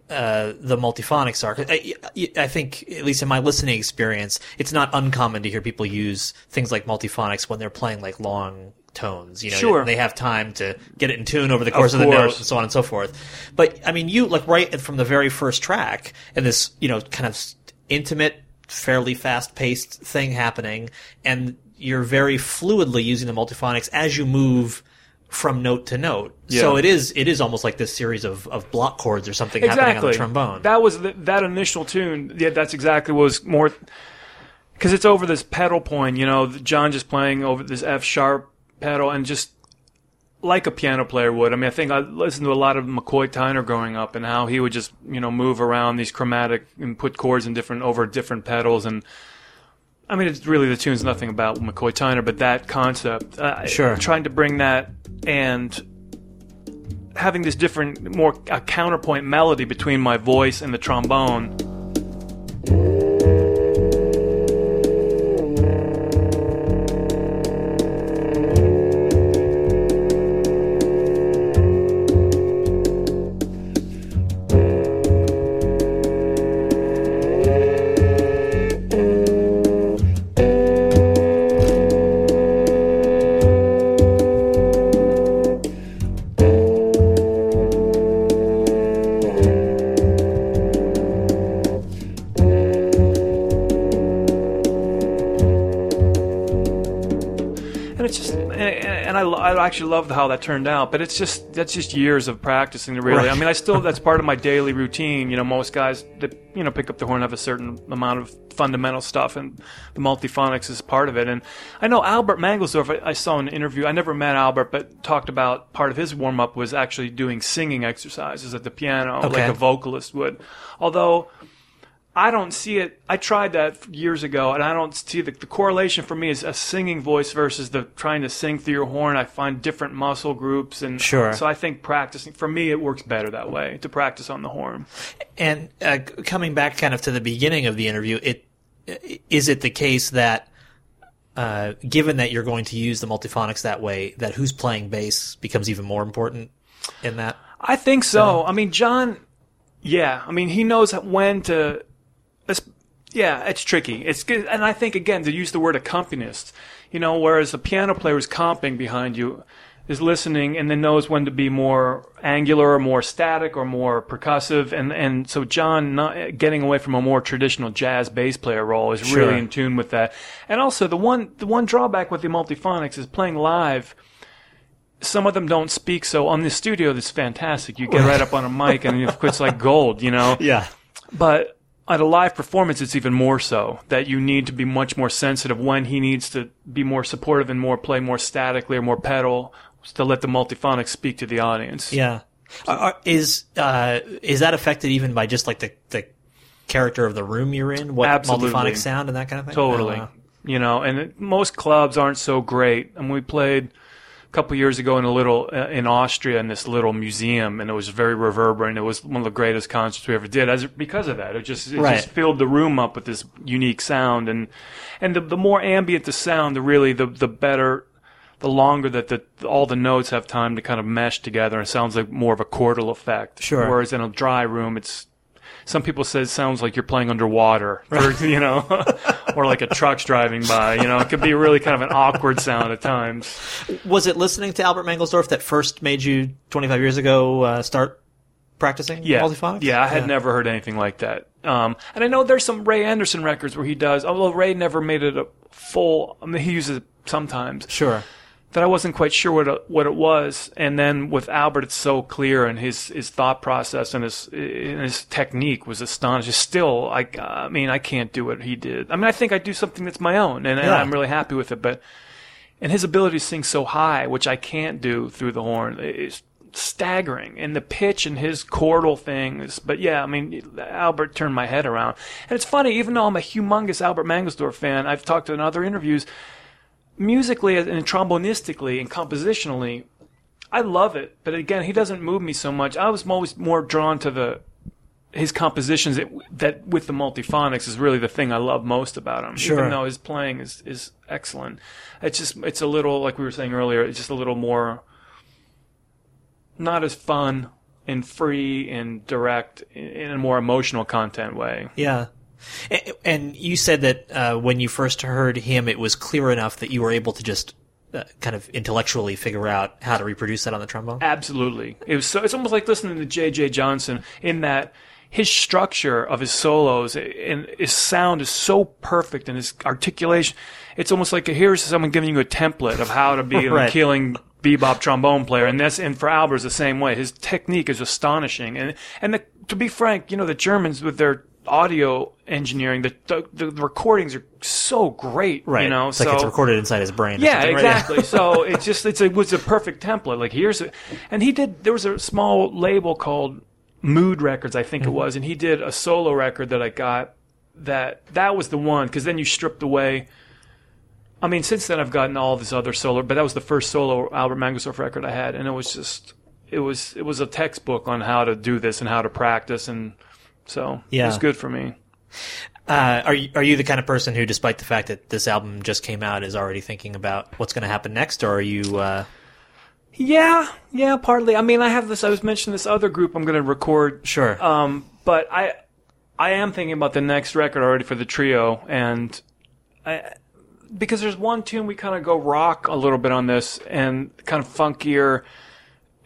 Uh, the multiphonics are. I, I think, at least in my listening experience, it's not uncommon to hear people use things like multiphonics when they're playing like long tones. You know, sure. They have time to get it in tune over the course of, of the note, and so on and so forth. But I mean, you like right from the very first track, and this, you know, kind of intimate, fairly fast-paced thing happening, and you're very fluidly using the multiphonics as you move from note to note, yeah. So it is. It is almost like this series of, of block chords or something, exactly. Happening on the trombone. That was the, that initial tune. Yeah, that's exactly what was more, because it's over this pedal point. You know, John just playing over this F sharp pedal, and just like a piano player would. I mean, I think I listened to a lot of McCoy Tyner growing up, and how he would just, you know, move around these chromatic and put chords in different over different pedals and. I mean, it's really, the tune's nothing about McCoy Tyner, but that concept. Uh, sure. Trying to bring that and having this different, more a counterpoint melody between my voice and the trombone. I actually loved how that turned out, but it's just that's just years of practicing to really. Right. I mean, I still that's part of my daily routine. You know, most guys that, you know, pick up the horn have a certain amount of fundamental stuff, and the multiphonics is part of it. And I know Albert Mangelsdorff. I, I saw an interview. I never met Albert, but talked about part of his warm up was actually doing singing exercises at the piano, okay. Like a vocalist would. Although I don't see it. I tried that years ago, and I don't see the, the correlation for me is a singing voice versus the trying to sing through your horn. I find different muscle groups, and sure. So I think practicing, for me, it works better that way, to practice on the horn. And uh, coming back kind of to the beginning of the interview, it is it the case that uh, given that you're going to use the multiphonics that way, that who's playing bass becomes even more important in that? I think so. Uh, I mean, John, yeah. I mean, he knows when to... Yeah, it's tricky. It's good. And I think, again, to use the word accompanist, you know, whereas the piano player is comping behind you, is listening, and then knows when to be more angular or more static or more percussive. And, and so John not getting away from a more traditional jazz bass player role is really sure. In tune with that. And also the one the one drawback with the multiphonics is playing live. Some of them don't speak. So on the studio, that's fantastic. You get right up on a mic and it's like gold, you know? Yeah. But... at a live performance, it's even more so, that you need to be much more sensitive when he needs to be more supportive and more play more statically or more pedal to let the multiphonics speak to the audience. Yeah. Are, are, is uh, is that affected even by just like the, the character of the room you're in? What Absolutely. Multiphonic sound and that kind of thing? Totally. Know. You know, and it, most clubs aren't so great. And we played a couple years ago in a little uh, in Austria in this little museum, and it was very reverberant. It was one of the greatest concerts we ever did as because of that. It just it right. just filled the room up with this unique sound, and and the the more ambient the sound, the really the the better, the longer that the all the notes have time to kind of mesh together, and it sounds like more of a chordal effect. Sure. Whereas in a dry room, it's some people say it sounds like you're playing underwater, or, you know, or like a truck's driving by. You know, it could be really kind of an awkward sound at times. Was it listening to Albert Mangelsdorff that first made you twenty-five years ago uh, start practicing yeah. multiphonics? Yeah, I had yeah. never heard anything like that. Um, and I know there's some Ray Anderson records where he does, although Ray never made it a full, I mean, he uses it sometimes. Sure. That I wasn't quite sure what it, what it was, and then with Albert, it's so clear, and his, his thought process and his and his technique was astonishing. Still, I, I mean, I can't do what he did. I mean, I think I do something that's my own, and, yeah. and I'm really happy with it. But and his ability to sing so high, which I can't do through the horn, is staggering. And the pitch and his chordal things. But yeah, I mean, Albert turned my head around. And it's funny, even though I'm a humongous Albert Mangelsdorff fan, I've talked to in other interviews. Musically and trombonistically and compositionally, I love it. But again, he doesn't move me so much. I was always more drawn to the his compositions that, that with the multiphonics is really the thing I love most about him. Sure. Even though his playing is, is excellent, it's just it's a little, like we were saying earlier, it's just a little more not as fun and free and direct in a more emotional content way. Yeah. And you said that uh, when you first heard him, it was clear enough that you were able to just uh, kind of intellectually figure out how to reproduce that on the trombone? Absolutely. It was so, it's almost like listening to J J. Johnson in that his structure of his solos and his sound is so perfect and his articulation. It's almost like here's someone giving you a template of how to be right. a killing bebop trombone player. And that's and for Albert's the same way. His technique is astonishing. And, and the, to be frank, you know, the Germans with their audio engineering, the, the the recordings are so great, right? You know, it's so, like it's recorded inside his brain. Or yeah, something, right? Exactly. Yeah. So it's just it's a it's a perfect template. Like here's, a, and he did. There was a small label called Mood Records, I think mm-hmm. it was, and he did a solo record that I got. That that was the one because then you stripped away. I mean, since then I've gotten all this other solo, but that was the first solo Albert Mangelsdorff record I had, and it was just it was it was a textbook on how to do this and how to practice and. So yeah. it was good for me. Uh, are you are you the kind of person who, despite the fact that this album just came out, is already thinking about what's going to happen next, or are you? Uh... Yeah, yeah, partly. I mean, I have this. I was mentioning this other group I'm going to record. Sure. Um, but I, I am thinking about the next record already for the trio, and I, because there's one tune we kind of go rock a little bit on this, and kind of funkier,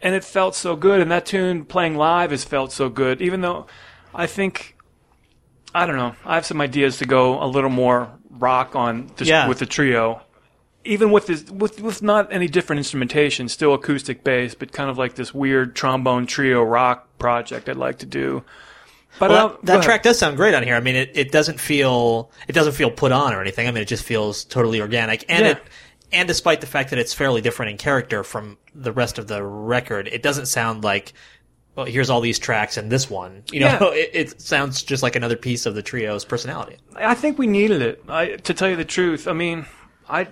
and it felt so good, and that tune playing live has felt so good, even though. I think, I don't know, I have some ideas to go a little more rock on this, yeah. with the trio. Even with this, with with not any different instrumentation, still acoustic bass, but kind of like this weird trombone trio rock project I'd like to do. But well, that, that track does sound great on here. I mean, it, it doesn't feel it doesn't feel put on or anything. I mean, it just feels totally organic. And yeah. it and despite the fact that it's fairly different in character from the rest of the record, it doesn't sound like... Well, here's all these tracks and this one. You know, yeah. it, it sounds just like another piece of the trio's personality. I think we needed it. I, to tell you the truth, I mean, I,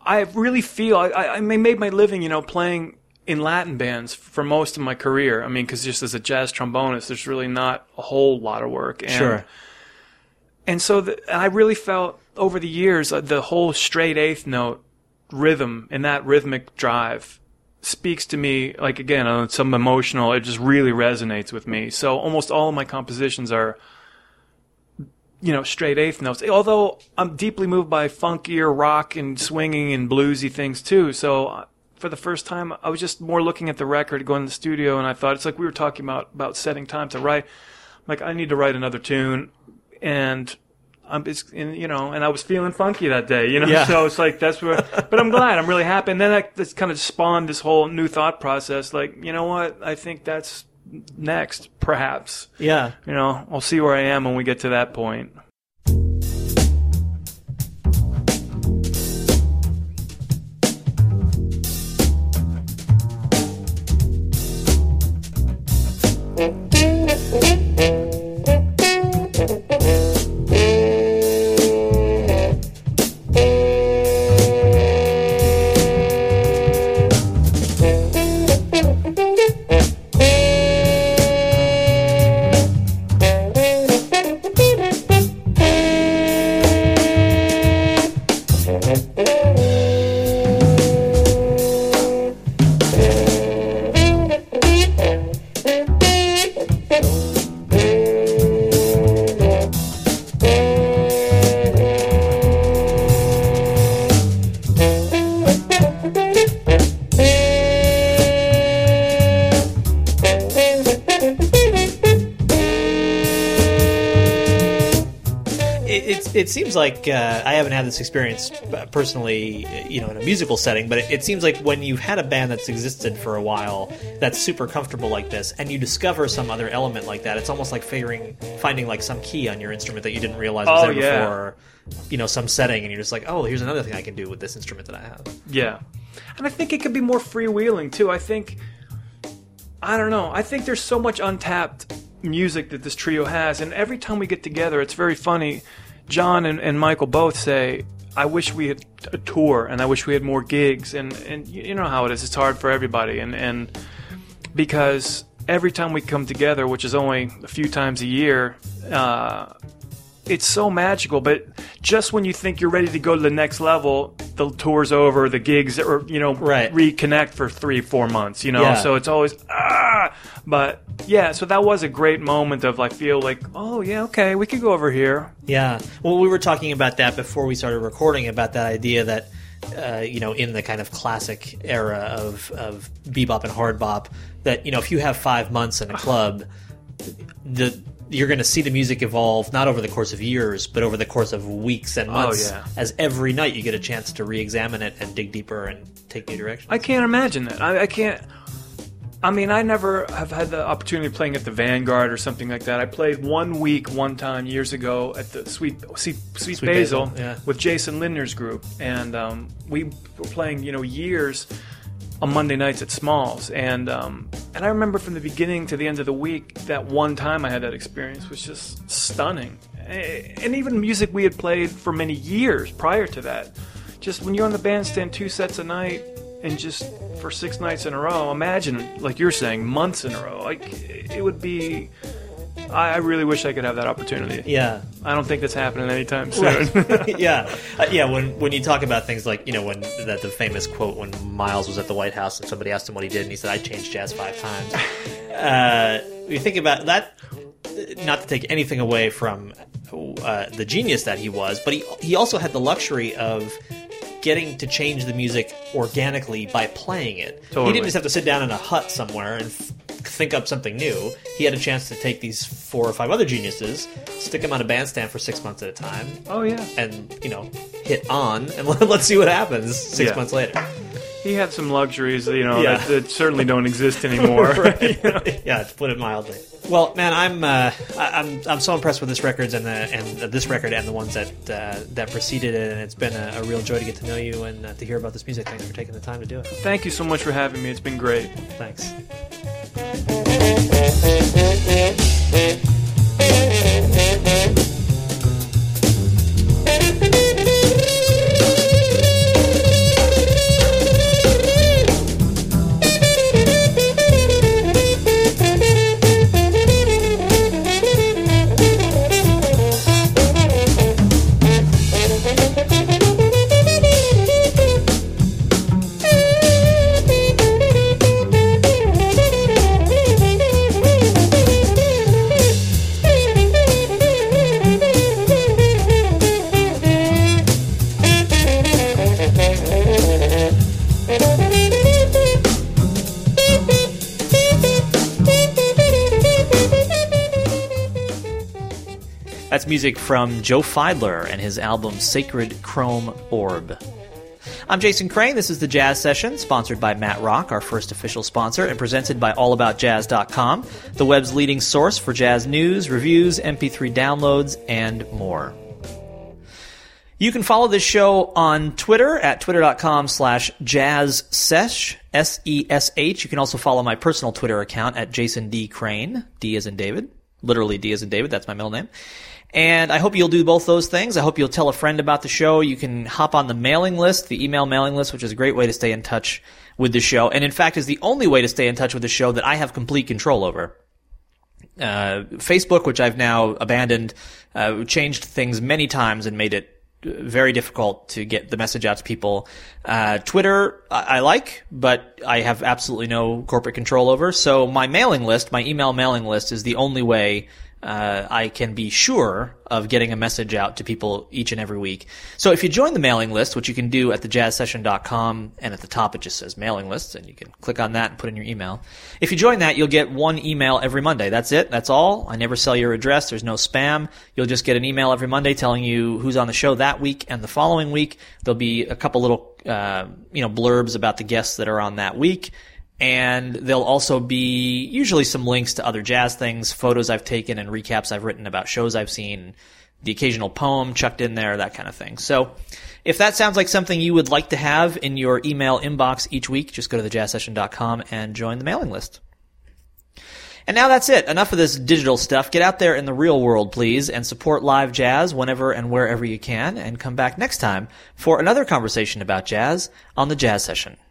I really feel I, I made my living, you know, playing in Latin bands for most of my career. I mean, because just as a jazz trombonist, there's really not a whole lot of work. And, sure. And so the, I really felt over the years the whole straight eighth note rhythm and that rhythmic drive. Speaks to me, like, again, on some emotional, it just really resonates with me. So almost all of my compositions are, you know, straight eighth notes. Although I'm deeply moved by funkier rock and swinging and bluesy things, too. So for the first time, I was just more looking at the record, going to the studio, and I thought, it's like we were talking about, about setting time to write. I'm like, I need to write another tune, and... I'm, it's, and, you know, and I was feeling funky that day, you know, yeah. so it's like, that's where, but I'm glad, I'm really happy. And then I, this kind of spawned this whole new thought process, like, you know what, I think that's next, perhaps. Yeah. You know, I'll see where I am when we get to that point. it, it, it seems like uh, I haven't had this experience personally, you know, in a musical setting, but it, it seems like when you've had a band that's existed for a while that's super comfortable like this, and you discover some other element like that, it's almost like figuring, finding like some key on your instrument that you didn't realize was oh, there yeah. before, you know, some setting, and you're just like, oh, here's another thing I can do with this instrument that I have. Yeah. And I think it could be more freewheeling, too. I think, I don't know, I think there's so much untapped music that this trio has, and every time we get together, it's very funny. John and, and Michael both say, I wish we had a tour, and I wish we had more gigs, and, and you know how it is, it's hard for everybody, and, and because every time we come together, which is only a few times a year, uh, it's so magical, but just when you think you're ready to go to the next level, the tour's over, the gigs, or, you know, right. reconnect for three, four months, you know? Yeah. So it's always, ah! But, yeah, so that was a great moment of, like, feel like, oh, yeah, okay, we could go over here. Yeah. Well, we were talking about that before we started recording, about that idea that, uh, you know, in the kind of classic era of, of bebop and hard bop, that, you know, if you have five months in a club, the... you're going to see the music evolve, not over the course of years, but over the course of weeks and months, oh, yeah. as every night you get a chance to re-examine it and dig deeper and take new directions. I can't imagine that. I, I can't... I mean, I never have had the opportunity of playing at the Vanguard or something like that. I played one week one time years ago at the Sweet Sweet, Sweet, Sweet Basil, Basil yeah. with Jason Lindner's group, and um, we were playing, you know, years on Monday nights at Smalls, and um, and I remember from the beginning to the end of the week, that one time I had that experience was just stunning. And even music we had played for many years prior to that. Just when you're on the bandstand two sets a night, and just for six nights in a row, imagine, like you're saying, months in a row. Like, it would be... I really wish I could have that opportunity. Yeah. I don't think that's happening anytime soon. Right. yeah. Uh, yeah, when when you talk about things like, you know, when that the famous quote when Miles was at the White House and somebody asked him what he did, and he said, I changed jazz five times. uh, you think about that, not to take anything away from uh, the genius that he was, but he he also had the luxury of getting to change the music organically by playing it. Totally. He didn't just have to sit down in a hut somewhere and f- think up something new. He had a chance to take these four or five other geniuses, stick them on a bandstand for six months at a time. Oh, yeah. And, you know, hit on, and let's see what happens six yeah. months later. He had some luxuries, you know, yeah. that, that certainly don't exist anymore. Right. you know? Yeah, to put it mildly. Well, man, I'm uh, I'm I'm so impressed with this records and the and uh, this record and the ones that uh, that preceded it, and it's been a, a real joy to get to know you and uh, to hear about this music. Thanks for taking the time to do it. Thank you so much for having me. It's been great. Thanks. Music from Joe Fiedler and his album Sacred Chrome Orb. I'm Jason Crane. This is The Jazz Session, sponsored by Matt Rock, our first official sponsor, and presented by all about jazz dot com, the web's leading source for jazz news, reviews, M P three downloads, and more. You can follow this show on Twitter at twitter.com slash jazzsesh, S E S H. You can also follow my personal Twitter account at Jason D. Crane, D as in David, literally D as in David, that's my middle name. And I hope you'll do both those things. I hope you'll tell a friend about the show. You can hop on the mailing list, the email mailing list, which is a great way to stay in touch with the show. And in fact, is the only way to stay in touch with the show that I have complete control over. Uh, Facebook, which I've now abandoned, uh, changed things many times and made it very difficult to get the message out to people. Uh, Twitter, I-, I like, but I have absolutely no corporate control over. So my mailing list, my email mailing list, is the only way uh, I can be sure of getting a message out to people each and every week. So if you join the mailing list, which you can do at the jazz session dot com, and at the top it just says mailing lists, and you can click on that and put in your email. If you join that, you'll get one email every Monday. That's it. That's all. I never sell your address. There's no spam. You'll just get an email every Monday telling you who's on the show that week and the following week. There'll be a couple little uh, you know, blurbs about the guests that are on that week. And there'll also be usually some links to other jazz things, photos I've taken and recaps I've written about shows I've seen, the occasional poem chucked in there, that kind of thing. So if that sounds like something you would like to have in your email inbox each week, just go to the jazz session dot com and join the mailing list. And now that's it. Enough of this digital stuff. Get out there in the real world, please, and support live jazz whenever and wherever you can. And come back next time for another conversation about jazz on The Jazz Session.